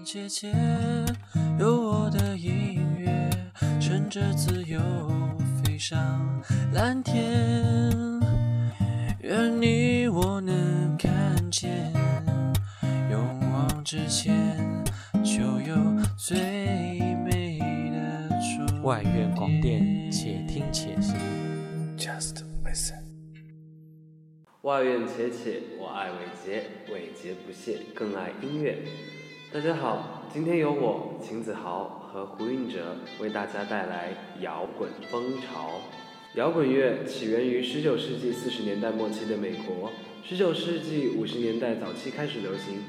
人姐姐，有我的音乐，乘着自由飞上蓝天，愿你我能看见，勇往直前就有最美的出。外院广电，且听且行。Just listen。外院且且，我爱伟杰，伟杰不懈，更爱音乐。大家好，今天由我秦子豪和胡韵哲为大家带来摇滚风潮。摇滚乐起源于19世纪40年代末期的美国，19世纪50年代早期开始流行，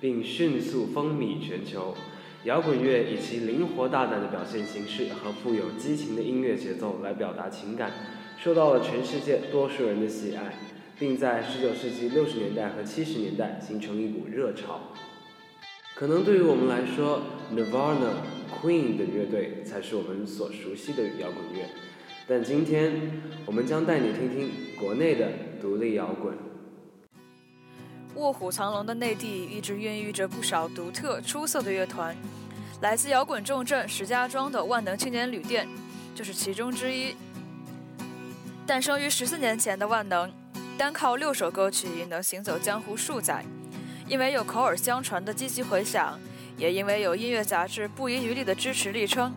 并迅速风靡全球。摇滚乐以其灵活大胆的表现形式和富有激情的音乐节奏来表达情感，受到了全世界多数人的喜爱，并在19世纪60年代和70年代形成一股热潮。可能对于我们来说 Nirvana、Queen 的乐队才是我们所熟悉的摇滚乐，但今天我们将带你听听国内的独立摇滚。卧虎藏龙的内地一直孕育着不少独特出色的乐团，来自摇滚重镇石家庄的万能青年旅店就是其中之一。诞生于14年前的万能，单靠6首歌曲也能行走江湖数载，因为有口耳相传的积极回响，也因为有音乐杂志不遗余力的支持力撑，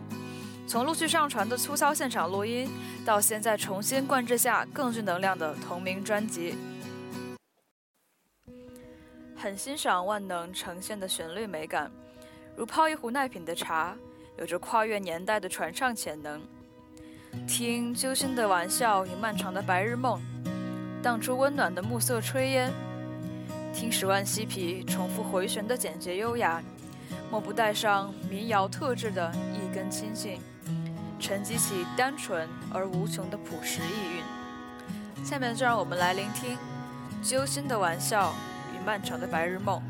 从陆续上传的粗糙现场录音到现在重新灌制下更具能量的同名专辑。很欣赏万能呈现的旋律美感，如泡一壶耐品的茶，有着跨越年代的传唱潜能。听揪心的玩笑与漫长的白日梦，荡出温暖的暮色炊烟，听10万嬉皮重复回旋的简洁优雅，莫不带上民谣特质的一根清净，沉积起单纯而无穷的朴实意蕴。下面就让我们来聆听揪心的玩笑与漫长的白日梦。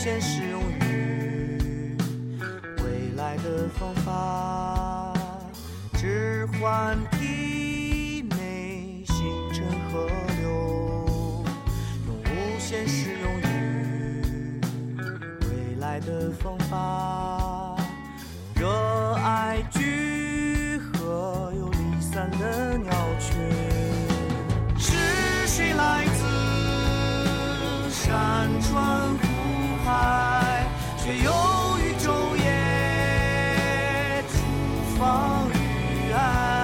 现实用于未来的方法。却又于昼夜厨房与爱。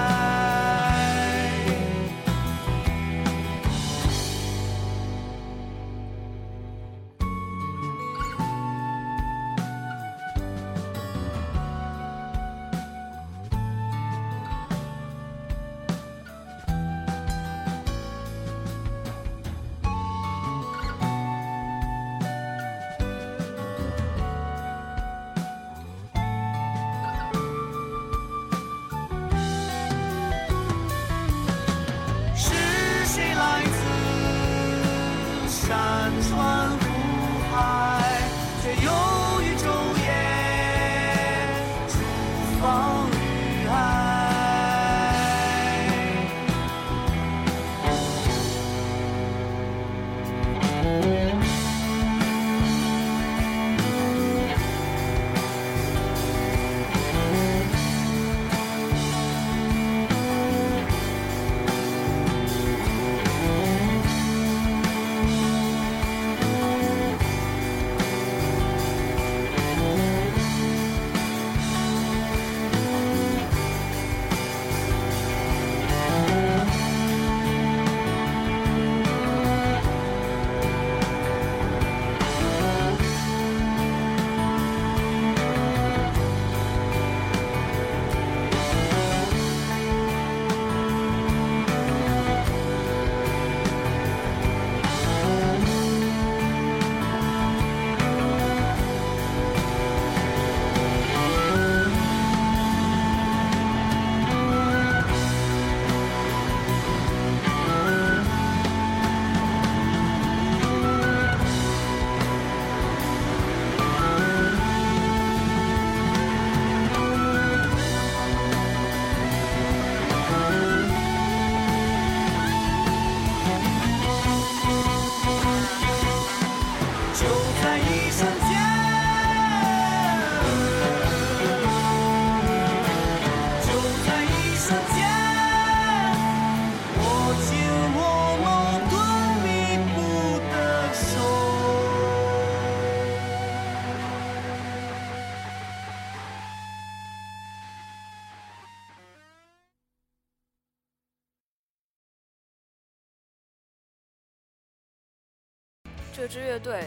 这支乐队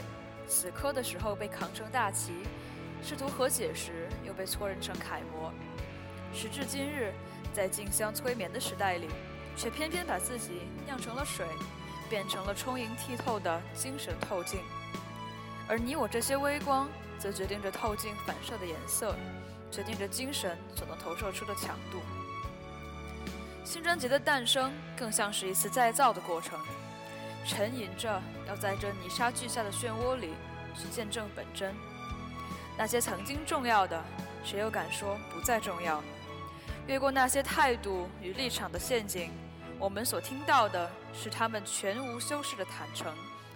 此刻的时候被扛成大旗，试图和解时又被搓人成楷模。时至今日，在竞相催眠的时代里，却偏偏把自己酿成了水，变成了充盈剔透的精神透镜。而你我这些微光，则决定着透镜反射的颜色，决定着精神所能投射出的强度。新专辑的诞生，更像是一次再造的过程。沉吟着，要在这泥沙俱下的漩涡里去见证本真。那些曾经重要的，谁又敢说不再重要？越过那些态度与立场的陷阱，我们所听到的是他们全无修饰的坦诚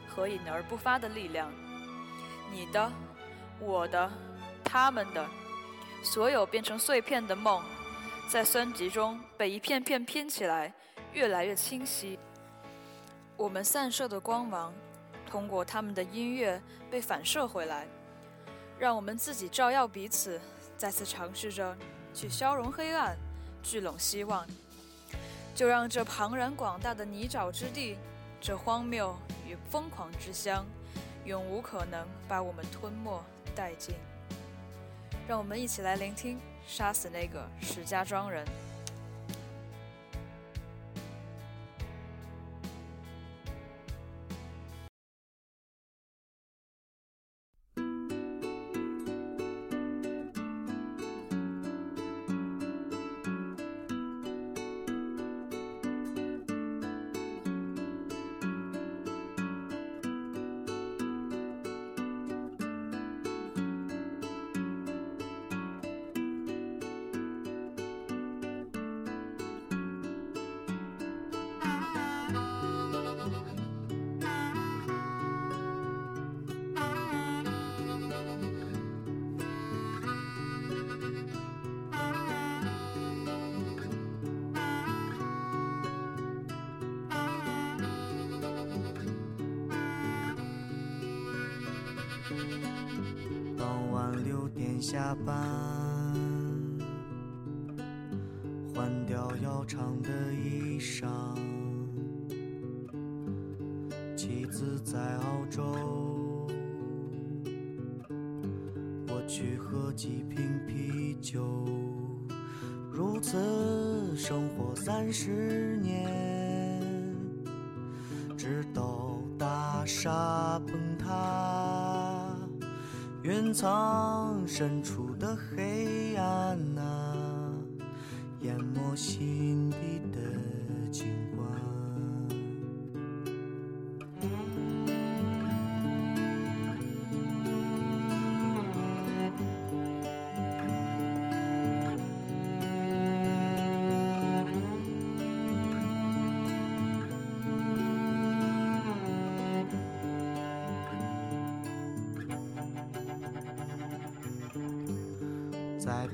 和隐而不发的力量。你的，我的，他们的，所有变成碎片的梦，在酸集中被一片片拼起来，越来越清晰。我们散射的光芒，通过他们的音乐被反射回来，让我们自己照耀彼此，再次尝试着去消融黑暗，聚拢希望。就让这庞然广大的泥沼之地，这荒谬与疯狂之乡，永无可能把我们吞没殆尽。让我们一起来聆听《杀死那个石家庄人》。点下班，换掉腰长的衣裳。妻子在澳洲，我去喝几瓶啤酒。如此生活30年，直到大厦崩塌，蕴藏深处的黑暗啊，淹没心底的景观。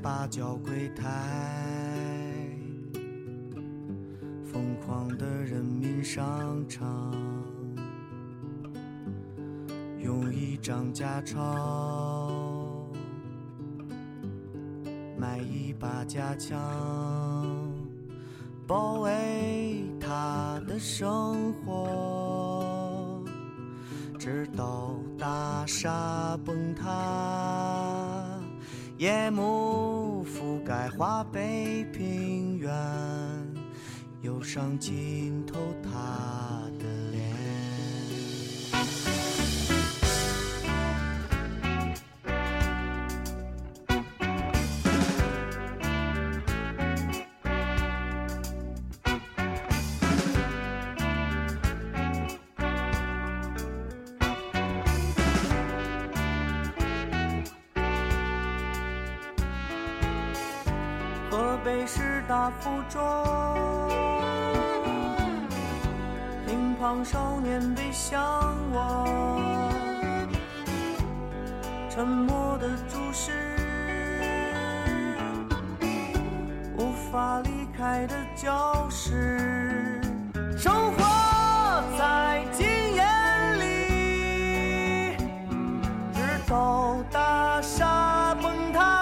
八角柜台，疯狂的人民商场，用一张假钞买一把假枪，包围他的生活，直到大厦崩塌，夜幕覆盖华北平原，忧伤浸透他的脸。大附中，乒乓少年被向往，沉默的注视，无法离开的教室，生活在经验里，直到大厦崩塌。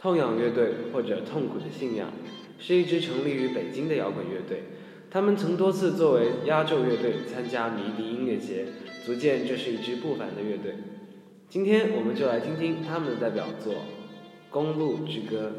痛仰乐队或者痛苦的信仰，是一支成立于北京的摇滚乐队，他们曾多次作为压轴乐队参加迷笛音乐节，足见这是一支不凡的乐队。今天我们就来听听他们的代表作《公路之歌》。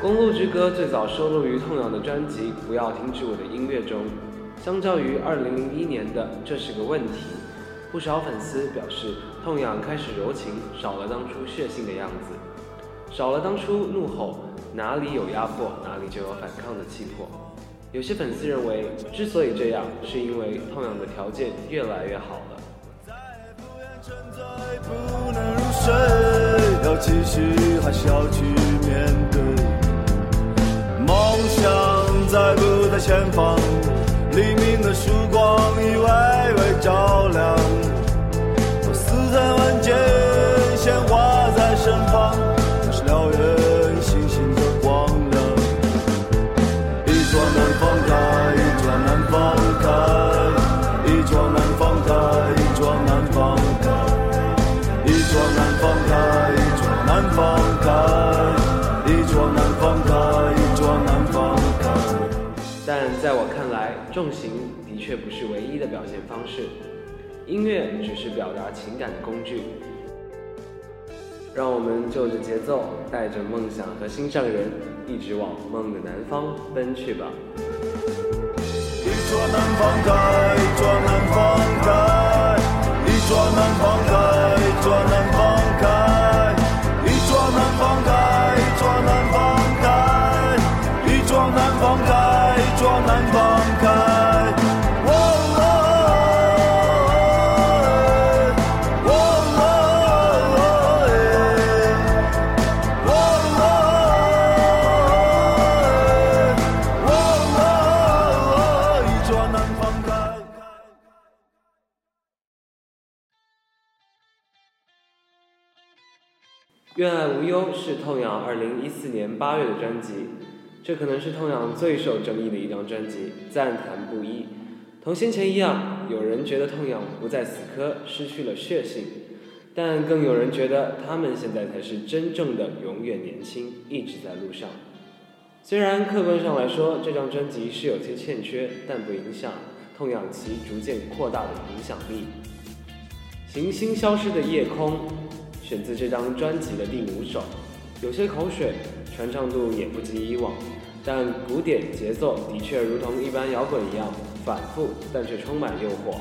公路之歌最早收录于痛仰的专辑《不要停止我的音乐》中。相较于2001年的《这是个问题》，不少粉丝表示痛仰开始柔情，少了当初血性的样子，少了当初怒吼哪里有压迫哪里就有反抗的气魄。有些粉丝认为之所以这样，是因为痛仰的条件越来越好了。再不能入睡，要继续还是要去面对，梦想在不在前方，黎明的曙光已微微照亮，我似在万箭鲜花在身旁，那是燎原星星的光亮，一转难放开，一转难放开，一转难放开，一转难放开，一桩难放开，一桩难放开，一桩难放开，一桩难放开。但在我看来，重型的确不是唯一的表现方式，音乐只是表达情感的工具。让我们就着节奏，带着梦想和心上人，一直往梦的南方奔去吧。一桩难放开，一桩难放开，一桩难放开，一桩难放开，一桩难放开，一桩难放开，一桩难放开，一桩难放开。《愿爱无忧》是痛仰2014年8月的专辑，这可能是痛仰最受争议的一张专辑，赞叹不一。同先前一样，有人觉得痛仰不再死磕，失去了血性，但更有人觉得他们现在才是真正的永远年轻，一直在路上。虽然客观上来说，这张专辑是有些欠缺，但不影响痛仰其逐渐扩大的影响力。行星消失的夜空选自这张专辑的第5首，有些口水，传唱度也不及以往，但古典节奏的确如同一般摇滚一样反复，但却充满诱惑。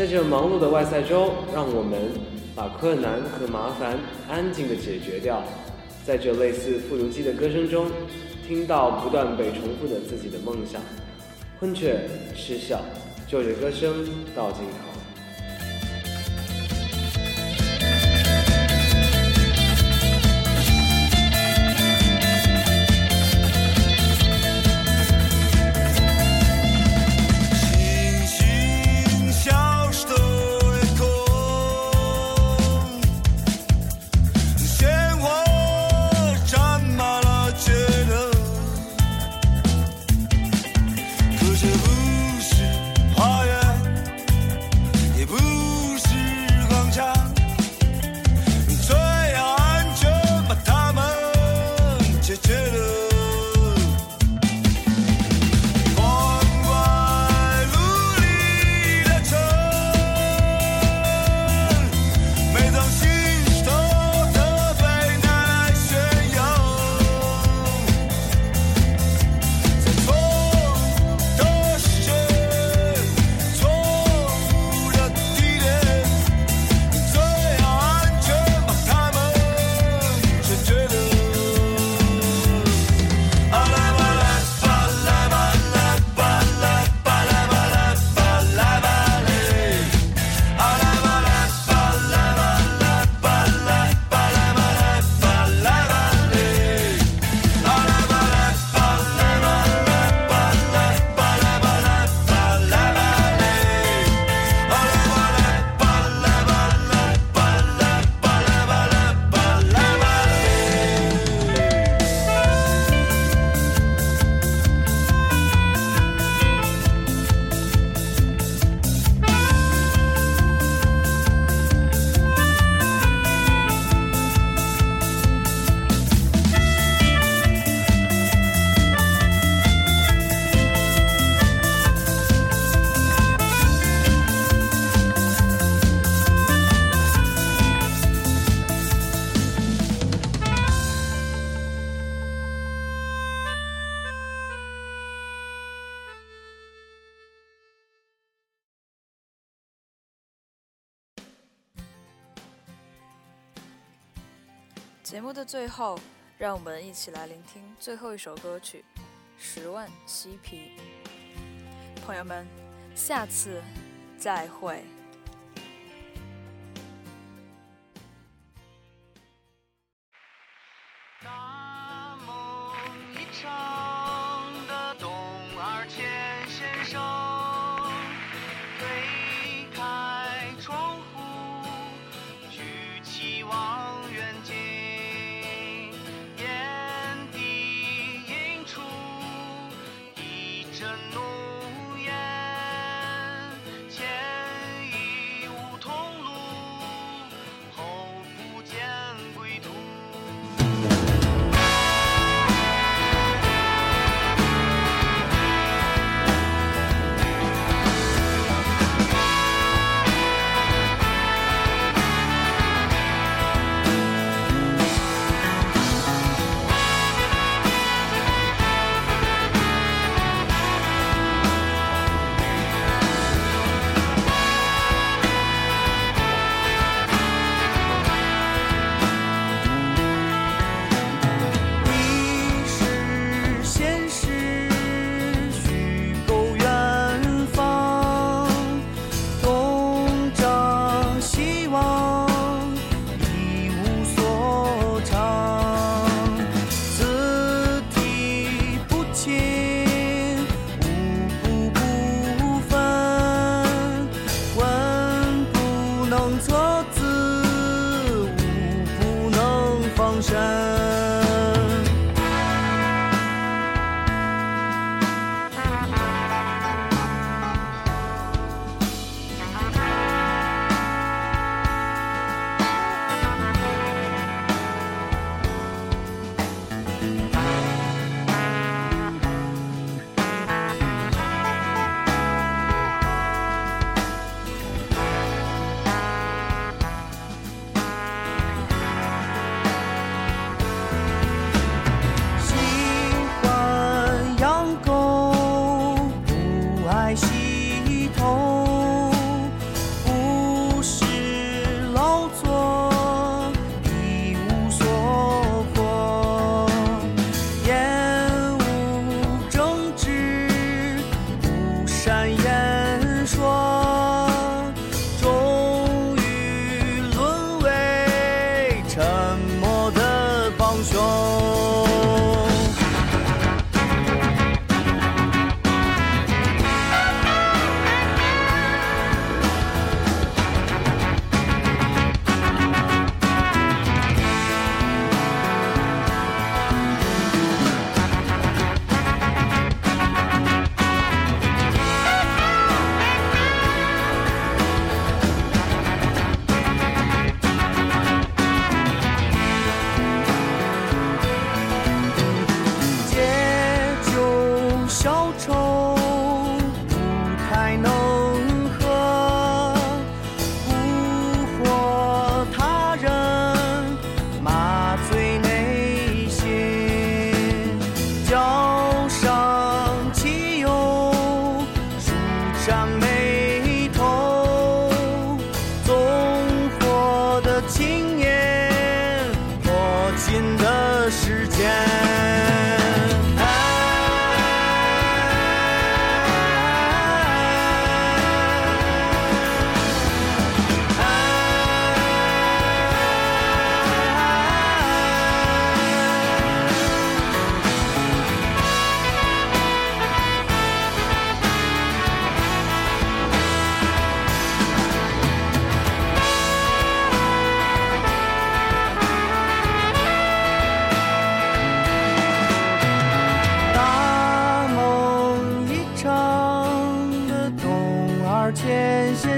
在这忙碌的外赛周，让我们把困难和麻烦安静地解决掉，在这类似复读机的歌声中，听到不断被重复的自己的梦想。昆雀失笑，就着歌声到尽头。节目的最后，让我们一起来聆听最后一首歌曲《10万嬉皮》。朋友们，下次再会。大梦一场的董二千先生，推开窗户，举起望远镜。一阵浓烟，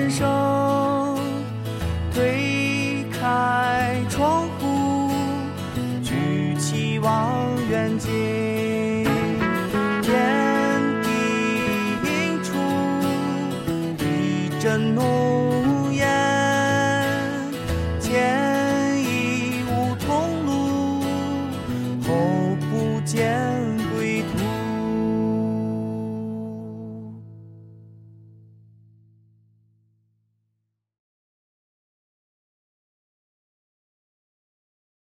伸手推开窗户，举起望远镜。